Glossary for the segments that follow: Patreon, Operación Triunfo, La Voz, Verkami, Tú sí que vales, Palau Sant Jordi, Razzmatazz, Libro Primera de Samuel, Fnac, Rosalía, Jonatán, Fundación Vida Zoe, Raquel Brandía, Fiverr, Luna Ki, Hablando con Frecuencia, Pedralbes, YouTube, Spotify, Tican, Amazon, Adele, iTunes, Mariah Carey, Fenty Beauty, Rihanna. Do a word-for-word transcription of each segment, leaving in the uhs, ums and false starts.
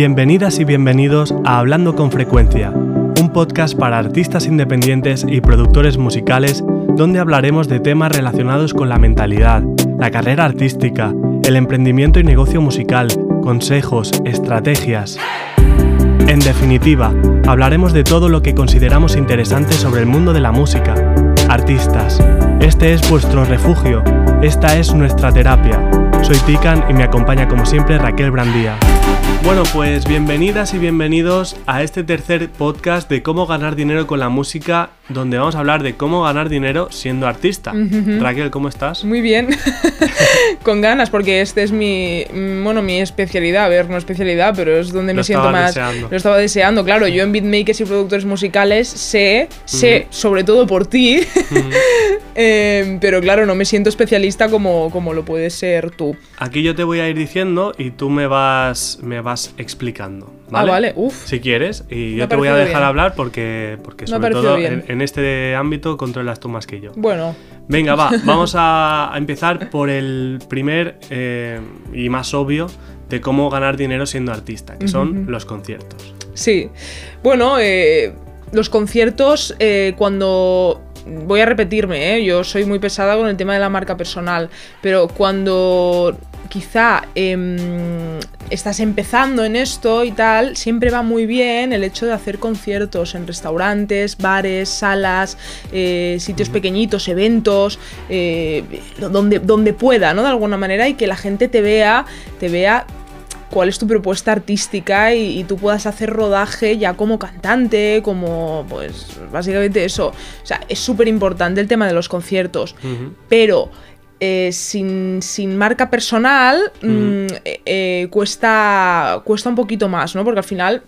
Bienvenidas y bienvenidos a Hablando con Frecuencia, un podcast para artistas independientes y productores musicales donde hablaremos de temas relacionados con la mentalidad, la carrera artística, el emprendimiento y negocio musical, consejos, estrategias... En definitiva, hablaremos de todo lo que consideramos interesante sobre el mundo de la música. Artistas, este es vuestro refugio, esta es nuestra terapia. Soy Tican y me acompaña como siempre Raquel Brandía. Bueno, pues bienvenidas y bienvenidos a este tercer podcast de cómo ganar dinero con la música, donde vamos a hablar de cómo ganar dinero siendo artista. Uh-huh. Raquel, ¿cómo estás? Muy bien, con ganas, porque este es mi, bueno, mi especialidad, a ver, no especialidad, pero es donde lo me siento más... Deseando. Lo estaba deseando, claro, yo en beatmakers y productores musicales sé, sé, uh-huh. sobre todo por ti, uh-huh. eh, pero claro, no me siento especialista como, como lo puedes ser tú. Aquí yo te voy a ir diciendo y tú me vas... Me vas vas explicando, ¿vale? Ah, vale, uff. Si quieres, y yo te voy a dejar bien hablar porque, porque sobre todo en, en este ámbito controlas tú más que yo. Bueno. Venga, va, vamos a, a empezar por el primer eh, y más obvio de cómo ganar dinero siendo artista, que son uh-huh. los conciertos. Sí, bueno, eh, los conciertos eh, cuando... Voy a repetirme, ¿eh? Yo soy muy pesada con el tema de la marca personal, pero cuando quizá eh, estás empezando en esto y tal, siempre va muy bien el hecho de hacer conciertos en restaurantes, bares, salas, eh, sitios pequeñitos, eventos, eh, donde, donde pueda, ¿no? De alguna manera, y que la gente te vea, te vea cuál es tu propuesta artística y, y tú puedas hacer rodaje ya como cantante, como, pues, básicamente eso. O sea, es súper importante el tema de los conciertos, uh-huh. pero eh, sin, sin marca personal uh-huh. mmm, eh, eh, cuesta, cuesta un poquito más, ¿no? Porque al final...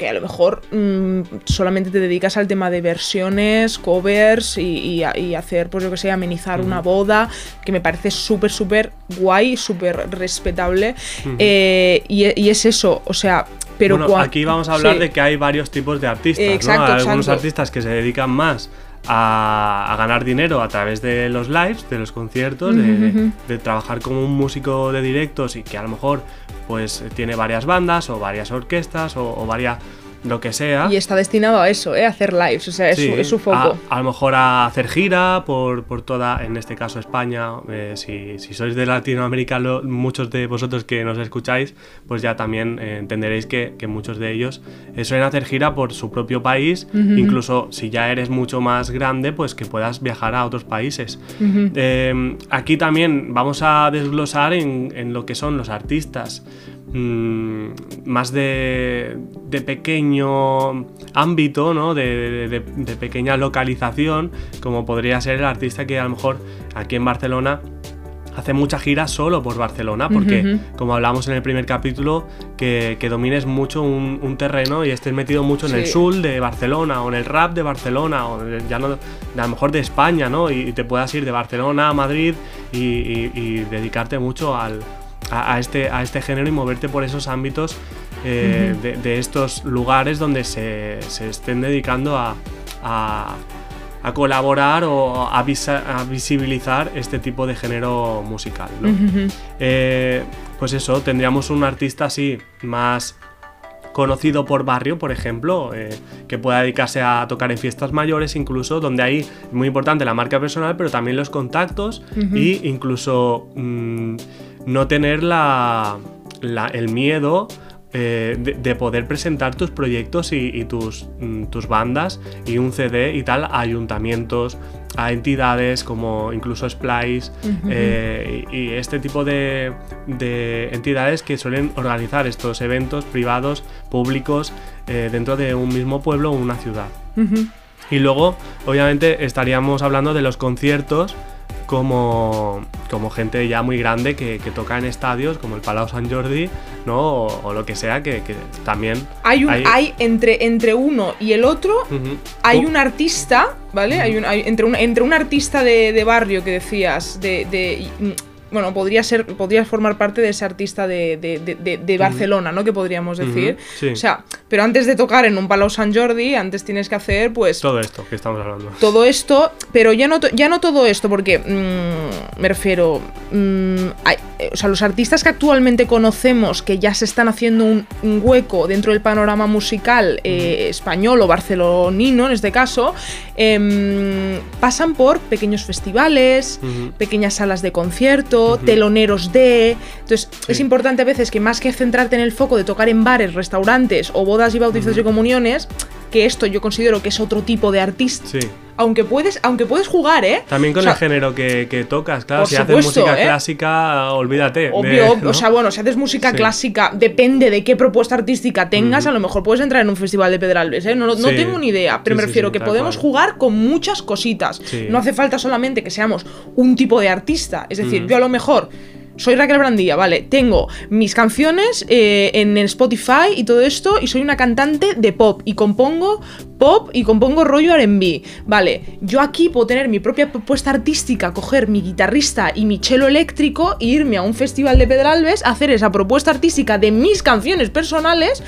que a lo mejor mmm, solamente te dedicas al tema de versiones, covers y, y, y hacer, pues yo que sé, amenizar uh-huh. una boda, que me parece súper, súper guay, súper respetable. Uh-huh. Eh, y, y es eso, o sea... Pero bueno, cua- aquí vamos a hablar sí. de que hay varios tipos de artistas, eh, exacto, ¿no? Hay exacto. algunos artistas que se dedican más a, a ganar dinero a través de los lives, de los conciertos, uh-huh. de, de trabajar como un músico de directos y que a lo mejor... pues tiene varias bandas o varias orquestas o, o varias lo que sea. Y está destinado a eso, ¿eh? A hacer lives, o sea, es, sí, su, es su foco. A, a lo mejor a hacer gira por, por toda, en este caso España, eh, si, si sois de Latinoamérica, lo, muchos de vosotros que nos escucháis, pues ya también eh, entenderéis que, que muchos de ellos eh, suelen hacer gira por su propio país, uh-huh. incluso si ya eres mucho más grande, pues que puedas viajar a otros países. Uh-huh. Eh, aquí también vamos a desglosar en, en lo que son los artistas. Mm, más de, de pequeño ámbito, ¿no? De, de, de pequeña localización, como podría ser el artista que a lo mejor aquí en Barcelona hace mucha gira solo por Barcelona, porque uh-huh. como hablamos en el primer capítulo, que, que domines mucho un, un terreno y estés metido mucho en sí. el soul de Barcelona o en el rap de Barcelona o en el, ya no, a lo mejor de España, ¿no? Y, y te puedas ir de Barcelona a Madrid y, y, y dedicarte mucho al... A, a, este, a este género y moverte por esos ámbitos eh, uh-huh. de, de estos lugares donde se, se estén dedicando a, a, a colaborar o a, visa, a visibilizar este tipo de género musical, ¿no? Uh-huh. Eh, pues eso, tendríamos un artista así más conocido por barrio, por ejemplo, eh, que pueda dedicarse a tocar en fiestas mayores incluso, donde hay, muy importante, la marca personal, pero también los contactos uh-huh. y incluso... Mmm, no tener la, la, el miedo eh, de, de poder presentar tus proyectos y, y tus, mm, tus bandas y un C D y tal a ayuntamientos, a entidades como incluso Splice uh-huh. eh, y, y este tipo de, de entidades que suelen organizar estos eventos privados, públicos, eh, dentro de un mismo pueblo o una ciudad. Uh-huh. Y luego, obviamente, estaríamos hablando de los conciertos Como, como gente ya muy grande que, que toca en estadios como el Palau Sant Jordi, ¿no? O, o lo que sea, que, que también... Hay, un, hay... hay entre, entre uno y el otro, uh-huh. hay uh. un artista, ¿vale? Uh-huh. Hay un, hay, entre, un, entre un artista de, de barrio que decías, de... de bueno, podría ser, podría formar parte de ese artista de, de, de, de Barcelona, ¿no? Que podríamos decir. Uh-huh, sí. O sea, pero antes de tocar en un Palau Sant Jordi, antes tienes que hacer, pues... Todo esto que estamos hablando. Todo esto, pero ya no, ya no todo esto, porque mmm, me refiero... Mmm, hay, o sea, los artistas que actualmente conocemos que ya se están haciendo un, un hueco dentro del panorama musical eh, español o barcelonino en este caso, eh, pasan por pequeños festivales, uh-huh. pequeñas salas de concierto, uh-huh. teloneros de... Entonces sí. es importante a veces que más que centrarte en el foco de tocar en bares, restaurantes o bodas y bautizos uh-huh. y comuniones, que esto yo considero que es otro tipo de artista. Sí. Aunque puedes, aunque puedes jugar, ¿eh? También con o sea, el género que, que tocas, claro. Si supuesto, haces música ¿eh? clásica, olvídate. Obvio, de, ¿no? O sea, bueno, si haces música sí. clásica, depende de qué propuesta artística tengas, mm. a lo mejor puedes entrar en un festival de Pedralbes, ¿eh? No, no, sí. no tengo ni idea, pero sí, me refiero sí, sí, que podemos cual. jugar con muchas cositas. Sí. No hace falta solamente que seamos un tipo de artista. Es decir, mm. yo a lo mejor... soy Raquel Brandía, vale, tengo mis canciones eh, en Spotify y todo esto, y soy una cantante de pop, y compongo pop, y compongo rollo R and B, vale, yo aquí puedo tener mi propia propuesta artística, coger mi guitarrista y mi cello eléctrico, e irme a un festival de Pedralbes, hacer esa propuesta artística de mis canciones personales,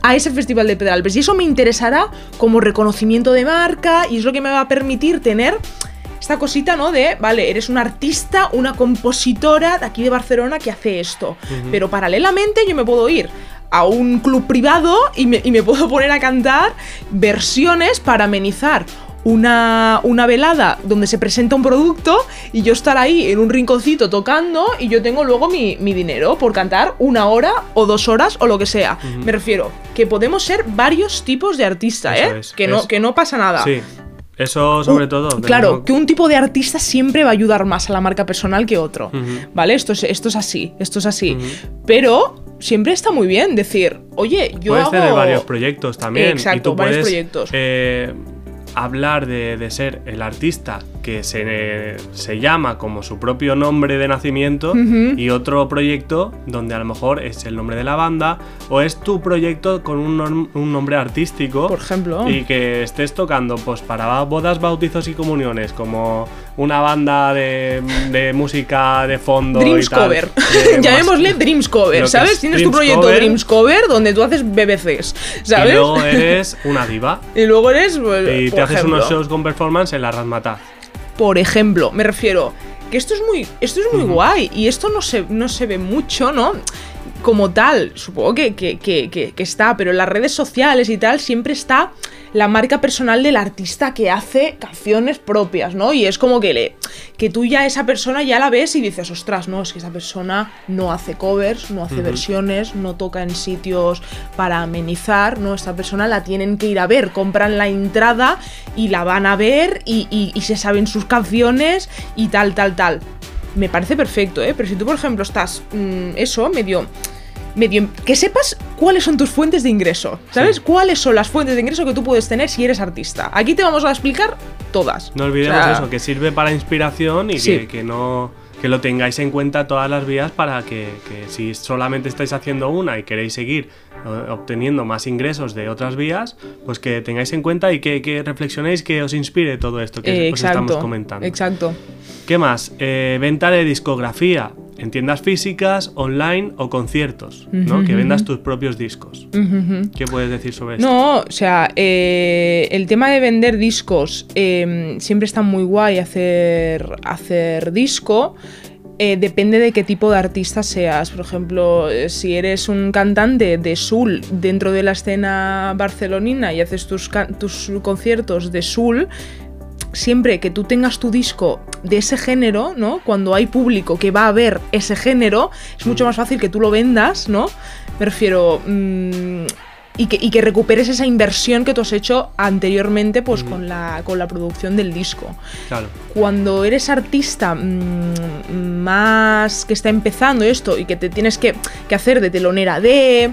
a ese festival de Pedralbes, y eso me interesará como reconocimiento de marca, y es lo que me va a permitir tener... esta cosita, ¿no? De, vale, eres una artista, una compositora de aquí de Barcelona que hace esto. Uh-huh. Pero paralelamente yo me puedo ir a un club privado y me, y me puedo poner a cantar versiones para amenizar una, una velada donde se presenta un producto y yo estar ahí en un rinconcito tocando y yo tengo luego mi, mi dinero por cantar una hora o dos horas o lo que sea. Uh-huh. Me refiero que podemos ser varios tipos de artista, Eso ¿eh? Es, que, es. No, que no pasa nada. Sí. Eso sobre todo. Claro, mismo... que un tipo de artista siempre va a ayudar más a la marca personal que otro, uh-huh. ¿vale? Esto es, esto es así, esto es así. Uh-huh. Pero siempre está muy bien decir, oye, yo puedes hago... tener varios proyectos también. Exacto, y tú varios puedes, proyectos. Eh, hablar de, de ser el artista que se, eh, se llama como su propio nombre de nacimiento uh-huh. y otro proyecto donde a lo mejor es el nombre de la banda o es tu proyecto con un, nom- un nombre artístico. Por ejemplo. Y que estés tocando pues para bodas, bautizos y comuniones como una banda de, de música de fondo Dreams y tal. Cover. De, llamémosle Dreams Cover, Lo ¿sabes? Tienes Dreams tu proyecto cover, Dreams Cover donde tú haces B B Cs, ¿sabes? Y luego eres una diva. Y luego eres... Bueno, y te haces ejemplo. unos shows con performance en la Razzmatazz. Por ejemplo, me refiero que esto es muy, esto es muy uh-huh. guay y esto no se, no se ve mucho, ¿no? Como tal, supongo que, que, que, que, que está, pero en las redes sociales y tal siempre está la marca personal del artista que hace canciones propias, ¿no? Y es como que le, que tú ya esa persona ya la ves y dices, ostras, no, es que esa persona no hace covers, no hace uh-huh. versiones, no toca en sitios para amenizar, ¿no? Esta persona la tienen que ir a ver, compran la entrada y la van a ver y, y, y se saben sus canciones y tal, tal, tal. Me parece perfecto, ¿eh? Pero si tú, por ejemplo, estás, mmm, eso, medio... medio que sepas cuáles son tus fuentes de ingreso, ¿sabes? Sí. Cuáles son las fuentes de ingreso que tú puedes tener si eres artista. Aquí te vamos a explicar todas. No olvidemos o sea, eso, que sirve para inspiración y sí. que, que no... que lo tengáis en cuenta todas las vías para que, que si solamente estáis haciendo una y queréis seguir obteniendo más ingresos de otras vías, pues que tengáis en cuenta y que, que reflexionéis, que os inspire todo esto que eh, os exacto, estamos comentando. Exacto. ¿Qué más? Eh, venta de discografía en tiendas físicas, online o conciertos, uh-huh, ¿no? Uh-huh. Que vendas tus propios discos. Uh-huh. ¿Qué puedes decir sobre esto? No, o sea, eh, el tema de vender discos, eh, siempre está muy guay hacer, hacer disco. Eh, depende de qué tipo de artista seas. Por ejemplo, si eres un cantante de soul dentro de la escena barcelonina y haces tus, can- tus conciertos de soul, siempre que tú tengas tu disco de ese género, ¿no? Cuando hay público que va a ver ese género, es mucho más fácil que tú lo vendas, ¿no? Me refiero... Mmm, Y que, y que recuperes esa inversión que tú has hecho anteriormente pues mm. con la con la producción del disco. Claro. Cuando eres artista mmm, más que está empezando esto y que te tienes que, que hacer de telonera de...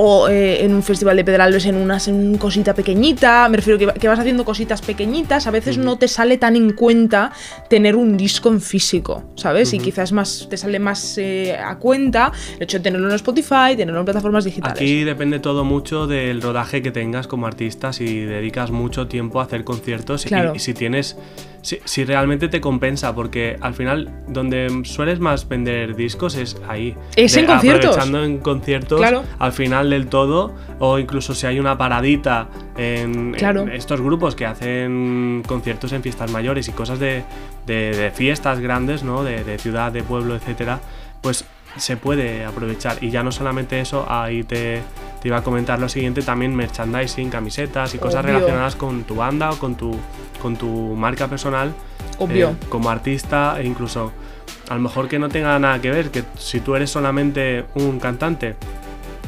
o eh, en un festival de Pedralbes en una en cosita pequeñita, me refiero que, que vas haciendo cositas pequeñitas, a veces uh-huh. no te sale tan en cuenta tener un disco en físico, ¿sabes? Uh-huh. Y quizás más te sale más eh, a cuenta el hecho de tenerlo en Spotify, tenerlo en plataformas digitales. Aquí depende todo mucho del rodaje que tengas como artista, si dedicas mucho tiempo a hacer conciertos claro. y, y si tienes... Si, si realmente te compensa, porque al final donde sueles más vender discos es ahí. Es de, en conciertos. Aprovechando en conciertos claro. al final del todo, o incluso si hay una paradita en, claro. en estos grupos que hacen conciertos en fiestas mayores y cosas de, de, de fiestas grandes, ¿no? De, de ciudad, de pueblo, etcétera. pues se puede aprovechar. Y ya no solamente eso, ahí te, te iba a comentar lo siguiente, también merchandising, camisetas y cosas Obvio. relacionadas con tu banda o con tu, con tu marca personal. Obvio. Eh, como artista, e incluso a lo mejor que no tenga nada que ver, que si tú eres solamente un cantante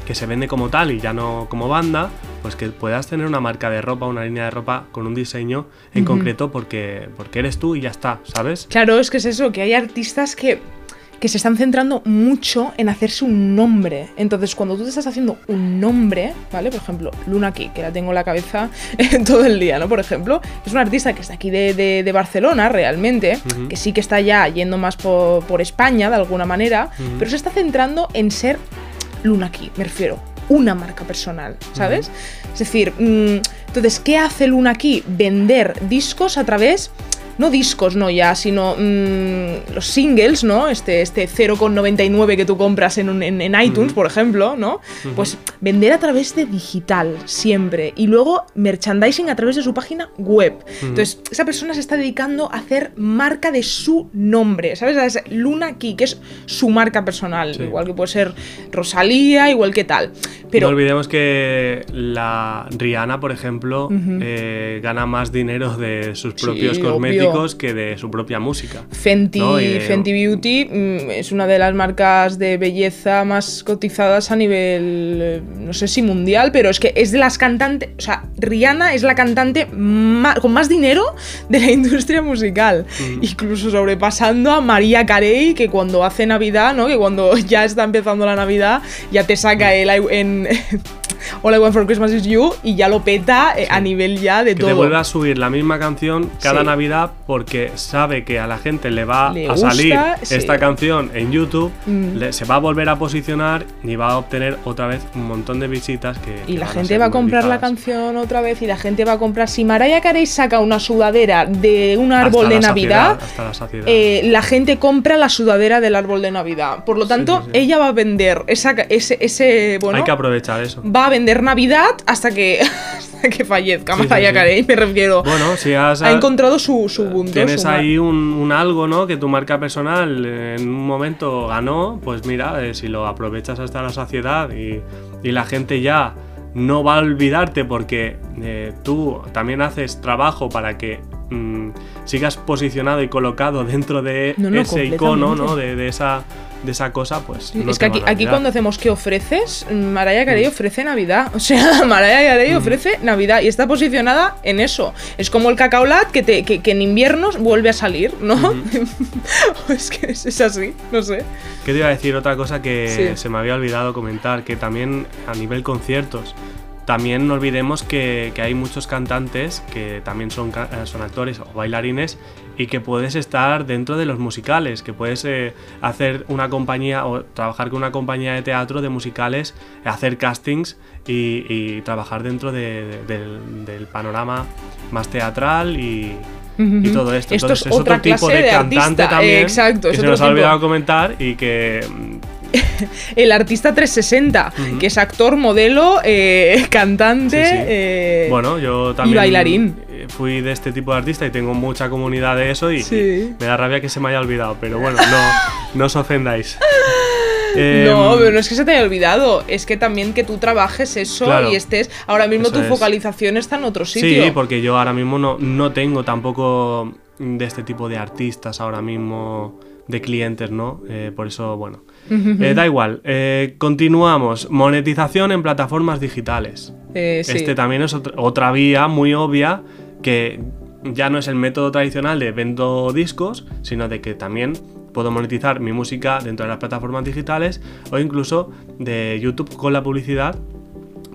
que se vende como tal y ya no como banda, pues que puedas tener una marca de ropa, una línea de ropa con un diseño en uh-huh. concreto porque, porque eres tú y ya está, ¿sabes? Claro, es que es eso, que hay artistas que, que se están centrando mucho en hacerse un nombre. Entonces, cuando tú te estás haciendo un nombre, ¿vale? Por ejemplo, Luna Ki, que la tengo en la cabeza todo el día, ¿no? Por ejemplo, es una artista que está aquí de, de, de Barcelona, realmente, uh-huh. que sí que está ya yendo más por, por España, de alguna manera, uh-huh. pero se está centrando en ser Luna Ki, me refiero, una marca personal, ¿sabes? Uh-huh. Es decir, mmm, entonces, ¿qué hace Luna Ki? Vender discos a través... No discos, no ya, sino mmm, los singles, ¿no? Este, este cero con noventa y nueve que tú compras en, un, en, en iTunes, uh-huh. por ejemplo, ¿no? Uh-huh. Pues vender a través de digital, siempre. Y luego merchandising a través de su página web. Uh-huh. Entonces, esa persona se está dedicando a hacer marca de su nombre, ¿sabes? Es Luna Ki, que es su marca personal. Sí. Igual que puede ser Rosalía, igual que tal. Pero... No olvidemos que la Rihanna, por ejemplo, uh-huh. eh, gana más dinero de sus propios sí, cosméticos. Obvio. Que de su propia música. Fenty, ¿no? y, Fenty Beauty mm, es una de las marcas de belleza más cotizadas a nivel, no sé si mundial, pero es que es de las cantantes, o sea, Rihanna es la cantante más, con más dinero de la industria musical, mm. incluso sobrepasando a Mariah Carey, que cuando hace Navidad, ¿no? Que cuando ya está empezando la Navidad, ya te saca mm. el... En, All I Want for Christmas Is You y ya lo peta sí. a nivel ya de que todo. Que te vuelve a subir la misma canción cada sí. Navidad porque sabe que a la gente le va le a gusta, salir sí. esta canción en YouTube, mm. le, se va a volver a posicionar y va a obtener otra vez un montón de visitas que. Y que la gente va a comprar la canción otra vez y la gente va a comprar. Si Mariah Carey saca una sudadera de un árbol hasta de la Navidad, saciedad, hasta la, saciedad. Eh, la gente compra la sudadera del árbol de Navidad. Por lo tanto, sí, sí, sí. ella va a vender esa, ese, ese bueno. Hay que aprovechar eso. Va a vender Navidad hasta que, hasta que fallezca sí, Mariah sí, sí. Carey, me refiero. Bueno, si has, ha encontrado su, su punto. Tienes su ahí un, un algo, ¿no? Que tu marca personal en un momento ganó, pues mira, eh, si lo aprovechas hasta la saciedad y, y la gente ya no va a olvidarte porque eh, tú también haces trabajo para que mmm, sigas posicionado y colocado dentro de no, no, ese icono, ¿no? De, de esa... de esa cosa, pues no. Es que aquí, aquí cuando hacemos ¿qué ofreces? Mariah Carey ofrece Navidad, o sea, Mariah Carey ofrece Navidad y está posicionada en eso. Es como el cacao lat que, te, que, que en inviernos vuelve a salir, ¿no? Uh-huh. Es que es, es así, no sé. ¿Qué te iba a decir? Otra cosa que sí. se me había olvidado comentar, que también a nivel conciertos, también no olvidemos que, que hay muchos cantantes que también son, son actores o bailarines y que puedes estar dentro de los musicales, que puedes eh, hacer una compañía o trabajar con una compañía de teatro, de musicales, hacer castings y, y trabajar dentro de, de, del, del panorama más teatral y... y todo esto. Esto Entonces, es, es otro tipo de, de cantante también, eh, exacto, que se nos ha olvidado comentar y que... El artista trescientos sesenta, uh-huh. que es actor, modelo, eh, cantante sí, sí. Eh, bueno, yo también y bailarín. Fui de este tipo de artista y tengo mucha comunidad de eso y, sí. y me da rabia que se me haya olvidado, pero bueno, no, no os ofendáis. Eh, no, pero no es que se te haya olvidado, es que también que tú trabajes eso claro, y estés, ahora mismo tu focalización es. está en otro sitio. Sí, porque yo ahora mismo no, no tengo tampoco de este tipo de artistas ahora mismo, de clientes, ¿no? Eh, por eso, bueno, eh, da igual. Eh, continuamos, monetización en plataformas digitales. Eh, sí. Este también es otra, otra vía muy obvia que ya no es el método tradicional de vendo discos, sino de que también... puedo monetizar mi música dentro de las plataformas digitales o incluso de YouTube con la publicidad,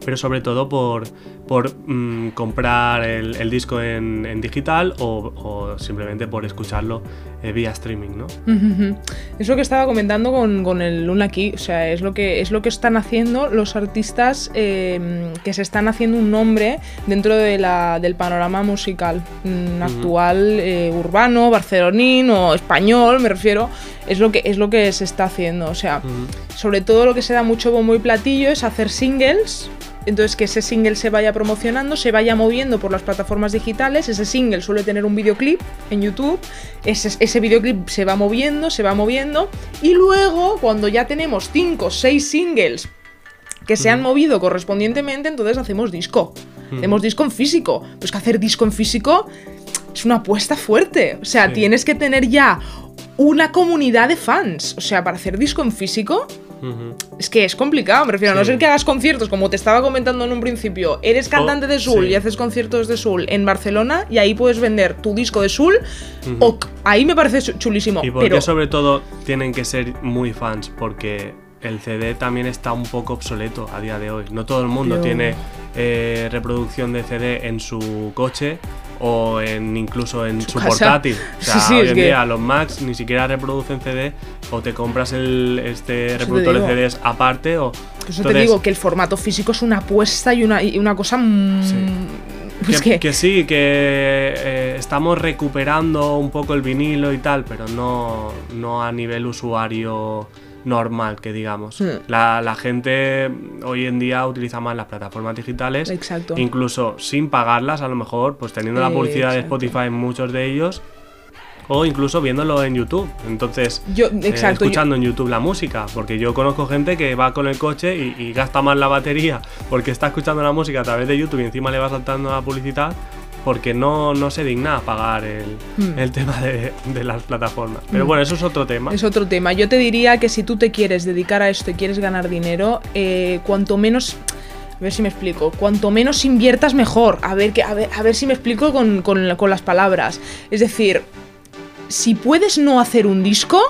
pero sobre todo por, por mm, comprar el, el disco en, en digital o, o simplemente por escucharlo eh, vía streaming, ¿no? Mm-hmm. Es lo que estaba comentando con, con el Luna Ki, o sea, es lo que, es lo que están haciendo los artistas eh, que se están haciendo un nombre dentro de la, del panorama musical mm, actual, mm-hmm. eh, urbano, barcelonín o español, me refiero, es lo que, es lo que se está haciendo, o sea, mm-hmm. sobre todo lo que se da mucho bombo y platillo es hacer singles, Entonces, que ese single se vaya promocionando, se vaya moviendo por las plataformas digitales. Ese single suele tener un videoclip en YouTube. Ese, ese videoclip se va moviendo, se va moviendo. Y luego, cuando ya tenemos cinco o seis singles que se han mm. movido correspondientemente, entonces hacemos disco. Mm. Hacemos disco en físico. Pues que hacer disco en físico es una apuesta fuerte. O sea, sí. tienes que tener ya una comunidad de fans. O sea, para hacer disco en físico... Uh-huh. Es que es complicado, me refiero, sí. a no ser que hagas conciertos, como te estaba comentando en un principio, eres cantante oh, de soul sí. y haces conciertos de soul en Barcelona y ahí puedes vender tu disco de soul, uh-huh. o ahí me parece chulísimo. Y porque pero... sobre todo tienen que ser muy fans, porque el C D también está un poco obsoleto a día de hoy. No todo el mundo pero... tiene eh, reproducción de C D en su coche o en, incluso en su, su portátil. O sea, sí, sí, hoy en que... día los Macs ni siquiera reproducen C D, o te compras el este reproductor de C Ds aparte. O... Eso Entonces... te digo, que el formato físico es una apuesta y una, y una cosa... Mmm... Sí. Pues que, que... que sí, que eh, estamos recuperando un poco el vinilo y tal, pero no, no a nivel usuario... normal, que digamos. Mm. La, la gente hoy en día utiliza más las plataformas digitales, exacto. incluso sin pagarlas, a lo mejor, pues teniendo la publicidad exacto. de Spotify en muchos de ellos, o incluso viéndolo en YouTube. Entonces, yo, exacto, eh, escuchando yo... en YouTube la música, porque yo conozco gente que va con el coche y, y gasta más la batería porque está escuchando la música a través de YouTube y encima le va saltando la publicidad, porque no, no se digna a pagar el, hmm. el tema de, de las plataformas. Pero hmm. bueno, eso es otro tema. Es otro tema. Yo te diría que si tú te quieres dedicar a esto y quieres ganar dinero, eh, cuanto menos... A ver si me explico. Cuanto menos inviertas, mejor. A ver, que, a ver, a ver si me explico con, con, con las palabras. Es decir, si puedes no hacer un disco...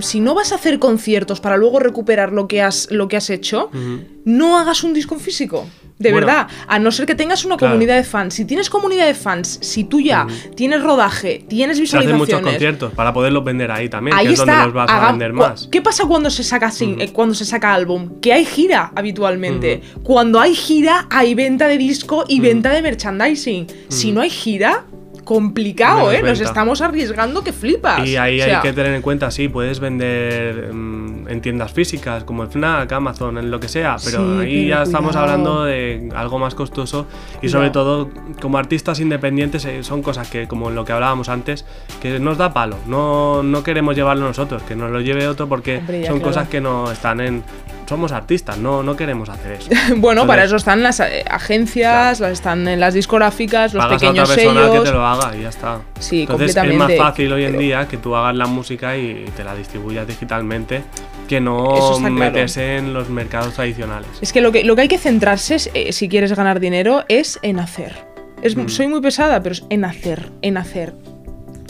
Si no vas a hacer conciertos para luego recuperar lo que has, lo que has hecho, uh-huh. no hagas un disco en físico. De bueno, verdad, a no ser que tengas una claro. comunidad de fans. Si tienes comunidad de fans, si tú ya uh-huh. tienes rodaje, tienes visualizaciones... Se hacen muchos conciertos para poderlos vender ahí también, ahí que está, es donde los vas haga, a vender más. ¿Qué pasa cuando se saca sing- uh-huh. eh, cuando se saca álbum? Que hay gira habitualmente. Uh-huh. Cuando hay gira, hay venta de disco y uh-huh. venta de merchandising. Uh-huh. Si no hay gira... complicado, ¿eh? Nos estamos arriesgando que flipas. Y ahí o sea, hay que tener en cuenta, sí, puedes vender mmm, en tiendas físicas como el Fnac, Amazon, en lo que sea, pero sí, ahí ya cuidado. Estamos hablando de algo más costoso y cuidado. Sobre todo como artistas independientes son cosas que, como lo que hablábamos antes, que nos da palo, no, no queremos llevarlo nosotros, que nos lo lleve otro porque Hombre, son claro. cosas que no están en... Somos artistas, no, no queremos hacer eso. Bueno, entonces, para eso están las agencias, claro. están en las discográficas, los pagas pequeños a otra persona sellos. Que te lo haga y ya está. Sí, entonces es más fácil hoy en pero... día que tú hagas la música y te la distribuyas digitalmente, que no meterse claro. en los mercados tradicionales. Es que lo que, lo que hay que centrarse es, eh, si quieres ganar dinero es en hacer. Es, mm. Soy muy pesada, pero es en hacer, en hacer.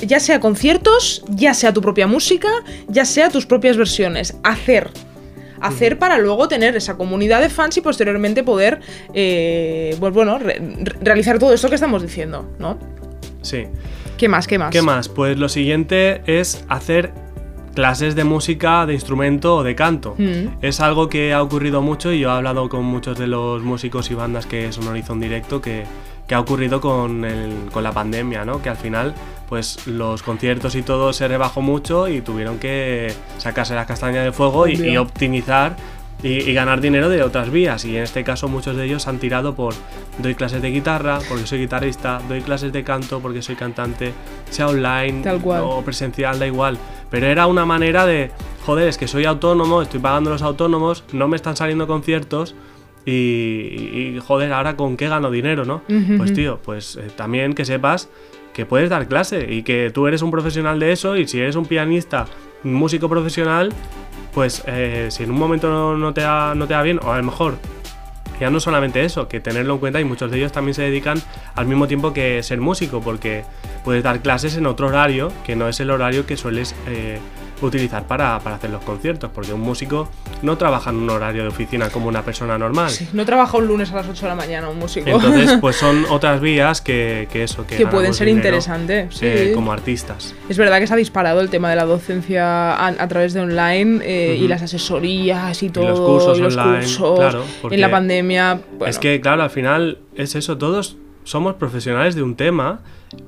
Ya sea conciertos, ya sea tu propia música, ya sea tus propias versiones. Hacer. Hacer para luego tener esa comunidad de fans y posteriormente poder, eh, pues bueno, re- realizar todo esto que estamos diciendo, ¿no? Sí. ¿Qué más? ¿Qué más? ¿Qué más? Pues lo siguiente es hacer clases de música, de instrumento o de canto. Mm. Es algo que ha ocurrido mucho y yo he hablado con muchos de los músicos y bandas que sonorizan en directo que, que ha ocurrido con, el, con la pandemia, ¿no? Que al final... pues los conciertos y todo se rebajó mucho y tuvieron que sacarse las castañas del fuego y, y optimizar y, y ganar dinero de otras vías. Y en este caso muchos de ellos han tirado por doy clases de guitarra porque soy guitarrista, doy clases de canto porque soy cantante, sea online o presencial, da igual. Pero era una manera de, joder, es que soy autónomo, estoy pagando a los autónomos, no me están saliendo conciertos, Y, y joder, ahora con qué gano dinero, ¿no? Uh-huh. Pues tío, pues eh, también que sepas que puedes dar clase y que tú eres un profesional de eso, y si eres un pianista, un músico profesional, pues eh, si en un momento no, no, te da, no te da bien, o a lo mejor ya no solamente eso, que tenerlo en cuenta, y muchos de ellos también se dedican al mismo tiempo que ser músico, porque puedes dar clases en otro horario que no es el horario que sueles... Eh, utilizar para, para hacer los conciertos, porque un músico no trabaja en un horario de oficina como una persona normal. Sí, no trabaja un lunes a las ocho de la mañana un músico. Entonces, pues son otras vías que, que eso, que, que pueden ser interesantes eh, sí. como artistas. Es verdad que se ha disparado el tema de la docencia a, a través de online eh, uh-huh. y las asesorías y todo, y los cursos y los online, cursos, claro, en la pandemia. Bueno. Es que, claro, al final es eso, todos somos profesionales de un tema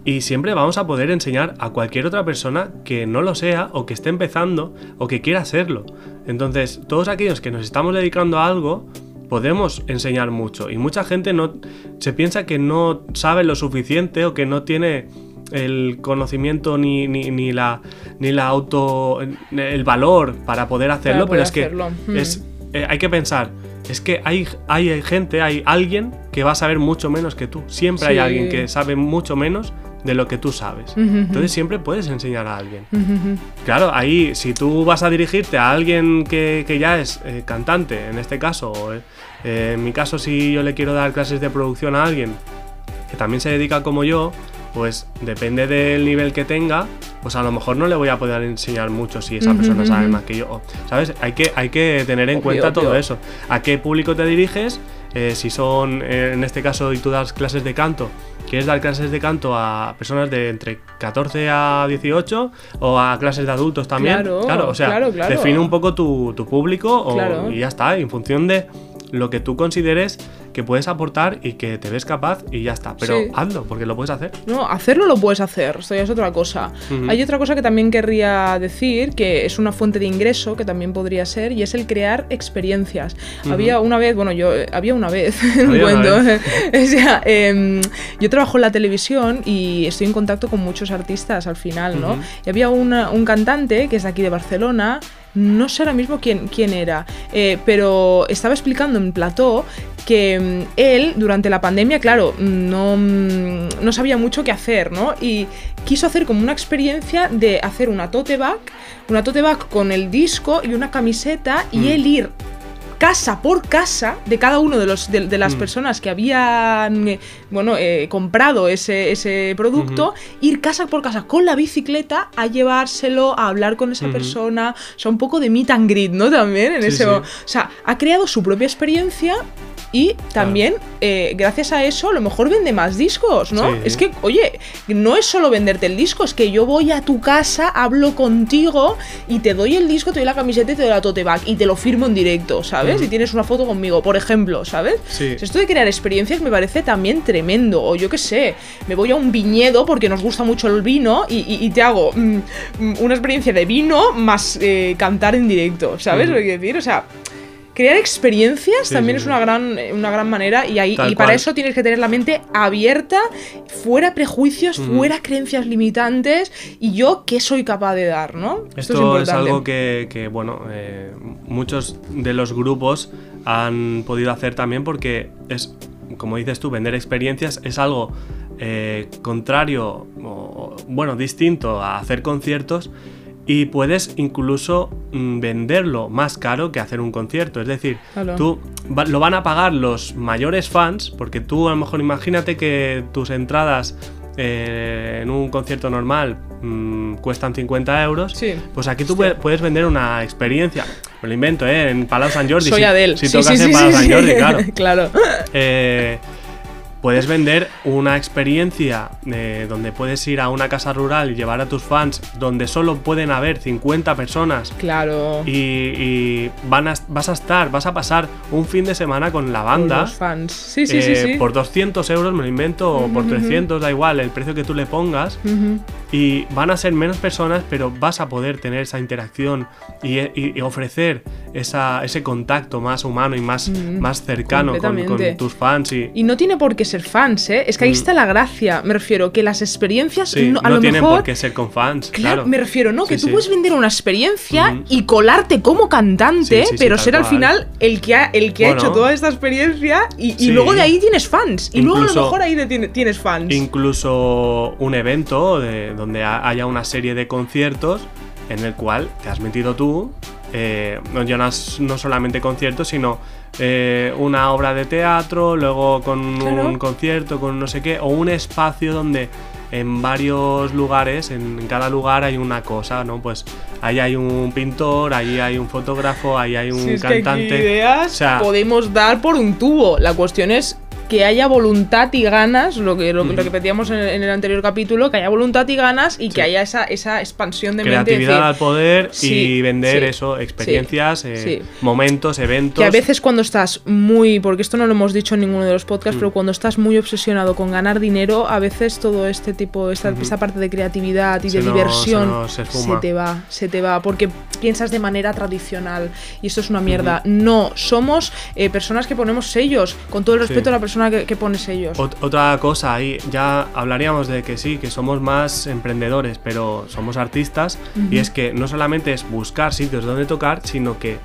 y siempre vamos a poder enseñar a cualquier otra persona que no lo sea o que esté empezando o que quiera serlo. Entonces, todos aquellos que nos estamos dedicando a algo, podemos enseñar mucho, y mucha gente no se piensa que no sabe lo suficiente o que no tiene el conocimiento ni, ni, ni la ni la auto el valor para poder hacerlo, para poder pero hacerlo. Es que mm. es, eh, hay que pensar, es que hay, hay gente, hay alguien que va a saber mucho menos que tú, siempre sí. hay alguien que sabe mucho menos de lo que tú sabes, uh-huh. entonces siempre puedes enseñar a alguien. Uh-huh. Claro, ahí si tú vas a dirigirte a alguien que, que ya es eh, cantante, en este caso, o, eh, en mi caso si yo le quiero dar clases de producción a alguien que también se dedica como yo, pues depende del nivel que tenga, pues a lo mejor no le voy a poder enseñar mucho si esa uh-huh, persona sabe más que yo, ¿sabes? Hay que, hay que tener en obvio, cuenta obvio. todo eso, a qué público te diriges, eh, si son, eh, en este caso, y tú das clases de canto, ¿quieres dar clases de canto a personas de entre catorce a dieciocho o a clases de adultos también? Claro, claro o sea, claro, claro. define un poco tu, tu público o, claro. y ya está, en función de lo que tú consideres que puedes aportar y que te ves capaz y ya está. Pero sí. hazlo, porque lo puedes hacer. No, hacerlo lo puedes hacer, esto ya es otra cosa. Uh-huh. Hay otra cosa que también querría decir, que es una fuente de ingreso, que también podría ser, y es el crear experiencias. Uh-huh. Había una vez, bueno, yo, había una vez, un cuento. O sea, eh, yo trabajo en la televisión y estoy en contacto con muchos artistas al final, ¿no? Uh-huh. Y había una, un cantante, que es de aquí de Barcelona, no sé ahora mismo quién, quién era, eh, pero estaba explicando en plató que él, durante la pandemia, claro, no, no sabía mucho qué hacer, ¿no? Y quiso hacer como una experiencia de hacer una tote bag, una tote bag con el disco y una camiseta, mm. y él ir casa por casa de cada uno de los de, de las mm. personas que habían eh, bueno eh, comprado ese, ese producto, mm-hmm. ir casa por casa con la bicicleta a llevárselo, a hablar con esa mm-hmm. persona, o sea, un poco de meet and greet, ¿no? También en sí, ese sí. o sea, ha creado su propia experiencia. Y también, claro. eh, gracias a eso, a lo mejor vende más discos, ¿no? Sí. Es que, oye, no es solo venderte el disco, es que yo voy a tu casa, hablo contigo y te doy el disco, te doy la camiseta y te doy la tote bag y te lo firmo en directo, ¿sabes? Uh-huh. Y tienes una foto conmigo, por ejemplo, ¿sabes? Sí. Esto de crear experiencias me parece también tremendo. O yo qué sé, me voy a un viñedo porque nos gusta mucho el vino y, y, y te hago mm, una experiencia de vino más eh, cantar en directo, ¿sabes? Uh-huh. Lo que quiero decir, o sea... Crear experiencias sí, también sí, es una gran, una gran manera y, ahí, y para cual. eso tienes que tener la mente abierta, fuera prejuicios, mm. fuera creencias limitantes y yo qué soy capaz de dar, ¿no? Esto, Esto es importante. Es algo que, que bueno, eh, muchos de los grupos han podido hacer también porque es, como dices tú, vender experiencias es algo eh, contrario, o, bueno, distinto a hacer conciertos. Y puedes incluso venderlo más caro que hacer un concierto. Es decir, Hello. tú va, lo van a pagar los mayores fans, porque tú a lo mejor imagínate que tus entradas eh, en un concierto normal mmm, cuestan cincuenta euros. Sí. Pues aquí tú puedes, puedes vender una experiencia. Me lo invento, ¿eh? En Palau Sant Jordi. Soy si, Adele. Si sí, tocas sí, sí, en Palau sí, Sant Jordi, sí. claro. claro. Eh, Puedes vender una experiencia eh, donde puedes ir a una casa rural y llevar a tus fans donde solo pueden haber cincuenta personas. Claro. Y, y van a, vas a estar, vas a pasar un fin de semana con la banda. Con los fans. Sí, sí, eh, sí, sí. Por doscientos euros, me lo invento, o uh-huh, por trescientos, uh-huh. da igual, el precio que tú le pongas. Uh-huh. Y van a ser menos personas, pero vas a poder tener esa interacción y, y, y ofrecer esa, ese contacto más humano y más, mm, más cercano con, con tus fans. Y... y no tiene por qué ser fans, ¿eh? Es que ahí mm. está la gracia. Me refiero que las experiencias sí, no, a no lo tienen mejor, por qué ser con fans. Claro, claro. me refiero, ¿no? Sí, que tú sí. puedes vender una experiencia mm. y colarte como cantante, sí, sí, pero sí, ser al final el que ha, el que bueno, ha hecho toda esta experiencia y, y sí. luego de ahí tienes fans. Y incluso, luego a lo mejor ahí de, tienes fans. Incluso un evento de... donde haya una serie de conciertos en el cual te has metido tú, eh, no, no, no solamente conciertos, sino eh, una obra de teatro, luego con claro. un concierto, con no sé qué, o un espacio donde en varios lugares, en, en cada lugar hay una cosa, ¿no? Pues ahí hay un pintor, ahí hay un fotógrafo, ahí hay un si es cantante. Que aquí ideas o sea, podemos dar por un tubo, la cuestión es... que haya voluntad y ganas, lo que, lo, mm. lo que pedíamos en, en el anterior capítulo, que haya voluntad y ganas y sí. que haya esa, esa expansión de creatividad mente. Creatividad al poder sí, y vender sí, eso, experiencias, sí, eh, sí. momentos, eventos. Que a veces cuando estás muy, porque esto no lo hemos dicho en ninguno de los podcasts, mm. pero cuando estás muy obsesionado con ganar dinero, a veces todo este tipo, esta, mm-hmm. esta parte de creatividad y se de no, diversión se, no, se, se te va, se te va, porque piensas de manera tradicional y esto es una mierda. Mm-hmm. No, somos eh, personas que ponemos sellos, con todo el respeto sí. a la persona que, que pone sellos. Ot- otra cosa, ahí ya hablaríamos de que sí, que somos más emprendedores, pero somos artistas uh-huh. y es que no solamente es buscar sitios donde tocar, sino que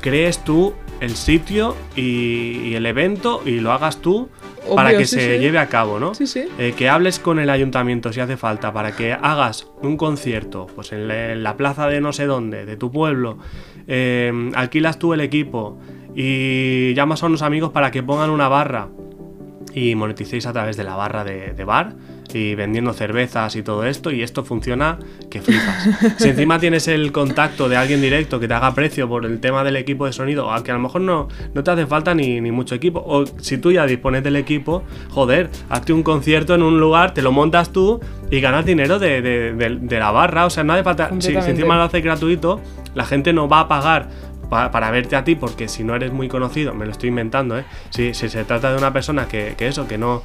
crees tú el sitio y, y el evento y lo hagas tú. Obvio, para que sí, se sí. lleve a cabo, ¿no? Sí, sí. Eh, que hables con el ayuntamiento si hace falta, para que hagas un concierto pues en la, en la plaza de no sé dónde, de tu pueblo, eh, alquilas tú el equipo y llamas a unos amigos para que pongan una barra y moneticéis a través de la barra de, de bar y vendiendo cervezas y todo esto, y esto funciona que flipas. Si encima tienes el contacto de alguien directo que te haga precio por el tema del equipo de sonido, que a lo mejor no, no te hace falta ni, ni mucho equipo, o si tú ya dispones del equipo, joder, hazte un concierto en un lugar, te lo montas tú y ganas dinero de, de, de, de la barra, o sea, no hace falta, si, si encima lo haces gratuito, la gente no va a pagar para verte a ti, porque si no eres muy conocido, me lo estoy inventando, ¿eh? Si, si se trata de una persona que, que eso, que no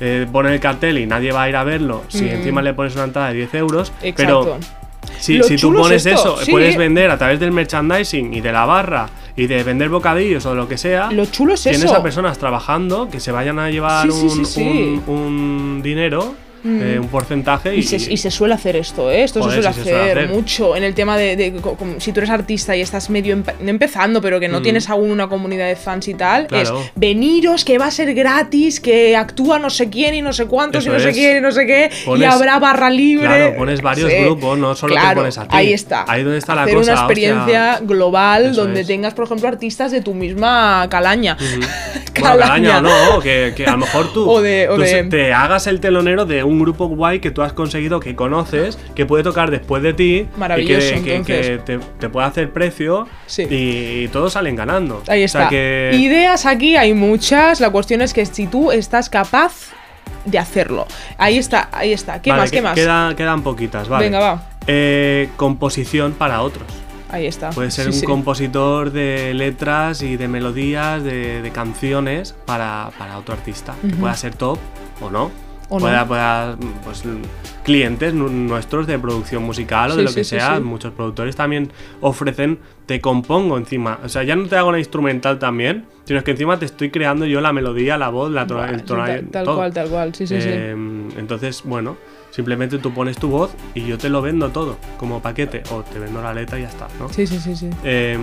eh, pone el cartel y nadie va a ir a verlo, si mm. encima le pones una entrada de diez euros, exacto. pero si, si tú pones es eso, sí. puedes vender a través del merchandising y de la barra y de vender bocadillos o de lo que sea. Lo chulo es tienes eso. Tienes a personas trabajando que se vayan a llevar sí, un, sí, sí, sí. un, un dinero. Eh, un porcentaje y, y, se, y se suele hacer esto, ¿eh? Esto joder, se, suele si se suele hacer mucho en el tema de, de, de como, si tú eres artista y estás medio empe- empezando pero que no mm. tienes aún una comunidad de fans y tal, claro. es veniros que va a ser gratis, que actúa no sé quién y no sé cuántos eso y no es. sé quién y no sé qué pones, y habrá barra libre, claro, pones varios sí. grupos, no solo claro, te pones a ti, ahí está, ahí donde está hacer la cosa, una experiencia hostia. global eso donde es. tengas por ejemplo artistas de tu misma calaña uh-huh. calaña, bueno, calaña no, que, que a lo mejor tú, o de, o tú de... te hagas el telonero de un un grupo guay que tú has conseguido, que conoces, que puede tocar después de ti y que, que, que te, te puede hacer precio sí. y, y todos salen ganando. Ahí está. O sea que... Ideas aquí hay muchas, la cuestión es que si tú estás capaz de hacerlo. Ahí está, ahí está. ¿Qué vale, más? ¿Qué más? Queda, quedan poquitas, vale. Venga, va. Eh, composición para otros. Ahí está. Puede ser sí, un sí. compositor de letras y de melodías, de, de canciones para, para otro artista, uh-huh. que pueda ser top o no. O pueda, no. pueda, pues, clientes nuestros de producción musical o sí, de lo sí, que sí, sea, sí. muchos productores también ofrecen, te compongo encima, o sea, ya no te hago la instrumental también, sino que encima te estoy creando yo la melodía, la voz, la tonalidad, el tonal, tal, tal todo. cual, tal cual, sí, sí, eh, sí. Entonces, bueno, simplemente tú pones tu voz y yo te lo vendo todo como paquete, o te vendo la letra y ya está, ¿no? Sí, sí, sí, sí. Eh,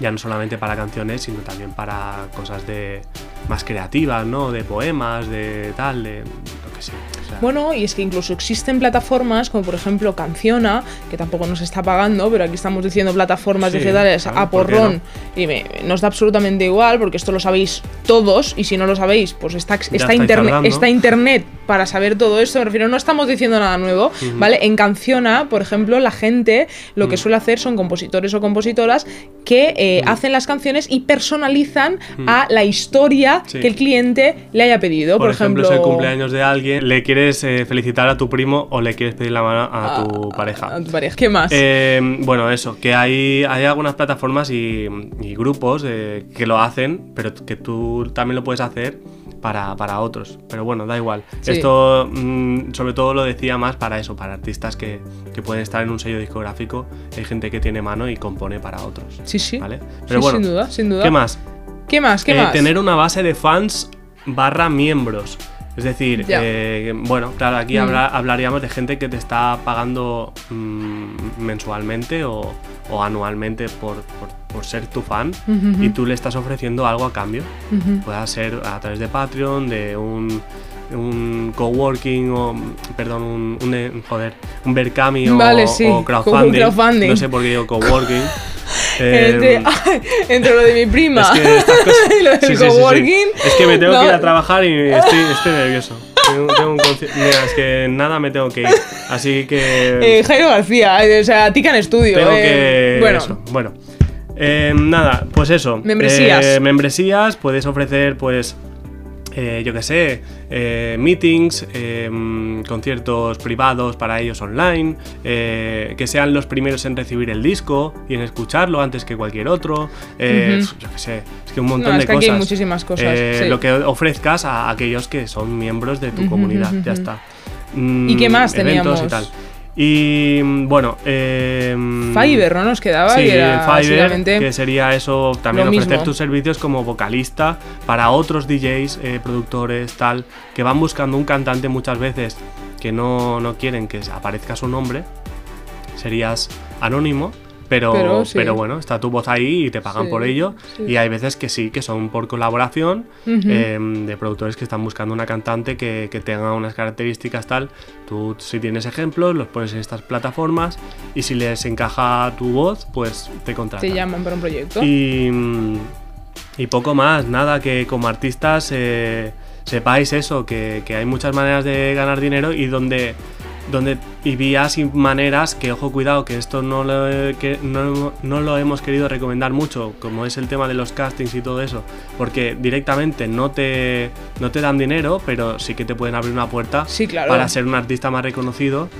ya no solamente para canciones, sino también para cosas de más creativas, ¿no? De poemas, de tal, de lo que sea. O sea. Bueno, y es que incluso existen plataformas como por ejemplo Canciona, que tampoco nos está pagando, pero aquí estamos diciendo plataformas sí, digitales claro, a porrón, no? y me, nos da absolutamente igual, porque esto lo sabéis todos, y si no lo sabéis, pues está, está, está, internet, está internet para saber todo esto, me refiero, no estamos diciendo nada nuevo, uh-huh. ¿vale? En Canciona, por ejemplo, la gente lo uh-huh. que suele hacer son compositores o compositoras que eh, uh-huh. hacen las canciones y personalizan uh-huh. a la historia sí. que el cliente le haya pedido. Por, por ejemplo, ejemplo, es el cumpleaños de alguien, le quieres eh, felicitar a tu primo o le quieres pedir la mano a, a tu pareja. A tu pareja. ¿Qué más? Eh, bueno, eso, que hay, hay algunas plataformas y, y grupos eh, que lo hacen, pero que tú también lo puedes hacer para, para otros. Pero bueno, da igual. Sí. Esto mm, sobre todo lo decía más para eso, para artistas que, que pueden estar en un sello discográfico. Hay gente que tiene mano y compone para otros. Sí, sí. ¿Vale? Pero sí, bueno, sin duda, sin duda. ¿Qué más? ¿Qué más? ¿Qué eh, más? Tener una base de fans barra miembros. Es decir, eh, bueno, claro, aquí mm. habla, hablaríamos de gente que te está pagando mm, mensualmente o, o anualmente por, por, por ser tu fan mm-hmm. y tú le estás ofreciendo algo a cambio. Mm-hmm. Puede ser a través de Patreon, de un, un coworking o, perdón, un, un joder, un Verkami vale, o, sí. o crowdfunding. crowdfunding. No sé por qué digo coworking. Eh, entre, ay, entre lo de mi prima es que estas cosas, y lo del sí, coworking sí, sí, sí. Es que me tengo no. que ir a trabajar y estoy, estoy nervioso. Tengo, tengo un conci- Mira, es que nada me tengo que ir. Así que... Eh, Jairo García, o sea, Tican Estudio. Tengo eh, que... Bueno. Eso, bueno. Eh, nada, pues eso. Membresías. Eh, membresías, puedes ofrecer pues... eh, yo qué sé, eh, meetings, eh, conciertos privados para ellos online, eh, que sean los primeros en recibir el disco y en escucharlo antes que cualquier otro, eh, uh-huh. yo qué sé, es que un montón no, de es que cosas. Aquí hay muchísimas cosas. Eh, sí. Lo que ofrezcas a aquellos que son miembros de tu uh-huh, comunidad, uh-huh. ya está. Mm, ¿Y qué más teníamos? Y tal. Y bueno, eh, Fiverr no nos quedaba. Sí, Fiverr, que sería eso también, ofrecer mismo. Tus servicios como vocalista para otros D Js, eh, productores, tal, que van buscando un cantante muchas veces que no, no quieren que aparezca su nombre. Serías anónimo, pero, pero, sí. pero bueno, está tu voz ahí y te pagan sí, por ello. Sí. Y hay veces que sí, que son por colaboración uh-huh. eh, de productores que están buscando una cantante que, que tenga unas características tal. Tú si tienes ejemplos, los pones en estas plataformas y si les encaja tu voz, pues te contratan. Te llaman para un proyecto. Y, y poco más, nada, que como artistas eh, sepáis eso, que, que hay muchas maneras de ganar dinero y donde... donde y vías y maneras que, ojo, cuidado, que esto no lo, que no, no lo hemos querido recomendar mucho, como es el tema de los castings y todo eso, porque directamente no te, no te dan dinero, pero sí que te pueden abrir una puerta sí, claro. para ser un artista más reconocido.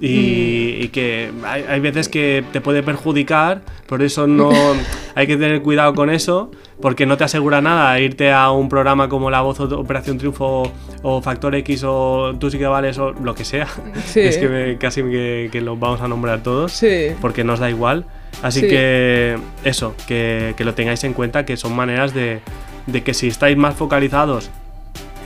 Y, y que hay, hay veces que te puede perjudicar, por eso no hay que tener cuidado con eso, porque no te asegura nada irte a un programa como La Voz o Operación Triunfo o Factor X o Tú sí que vales o lo que sea. Sí. Es que me, casi que, que los vamos a nombrar todos, sí. porque nos da igual. Así sí. que eso, que, que lo tengáis en cuenta, que son maneras de, de que si estáis más focalizados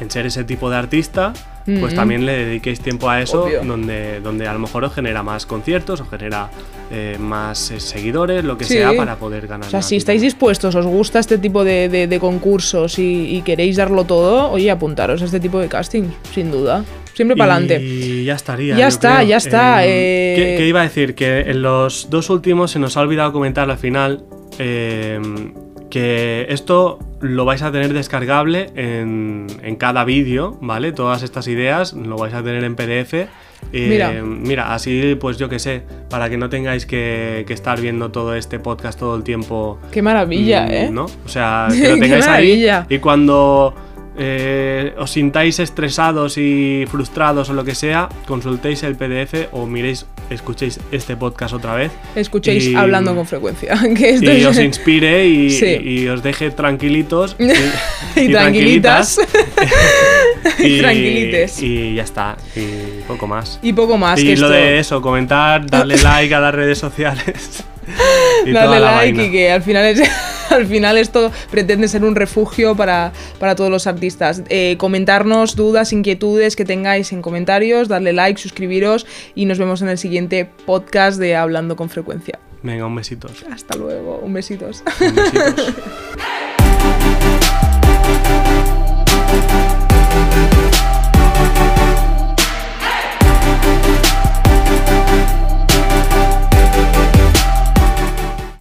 en ser ese tipo de artista, pues mm-hmm. también le dediquéis tiempo a eso, donde, donde a lo mejor os genera más conciertos, os genera eh, más eh, seguidores, lo que sí. sea, para poder ganar. O sea, si estáis dispuestos, os gusta este tipo de, de, de concursos y, y queréis darlo todo, oye, apuntaros a este tipo de casting, sin duda. Siempre para adelante. Y ya estaría. Ya está, creo. ya está. Eh, eh... ¿Qué, qué iba a decir? Que en los dos últimos se nos ha olvidado comentar al final eh, que esto... lo vais a tener descargable en, en cada vídeo, ¿vale? Todas estas ideas lo vais a tener en P D F. Eh, mira. mira, así pues yo qué sé, para que no tengáis que, que estar viendo todo este podcast todo el tiempo. ¡Qué maravilla, mm, eh! ¿No? O sea, que lo tengáis ahí y cuando eh, os sintáis estresados y frustrados o lo que sea, consultéis el P D F o miréis, escuchéis este podcast otra vez. Escuchéis y, Hablando con Frecuencia. Que esto y es... os inspire y, sí. y, y os deje tranquilitos. Y, y, y tranquilitas. Y tranquilites. Y ya está. Y poco más. Y poco más. Y que lo esto... de eso, comentar, darle like a las redes sociales. Y darle like vaina. Y que al final es... Al final esto pretende ser un refugio para, para todos los artistas. Eh, comentarnos dudas, inquietudes que tengáis en comentarios, darle like, suscribiros y nos vemos en el siguiente podcast de Hablando con Frecuencia. Venga, un besitos. Hasta luego, un besitos. Un besitos.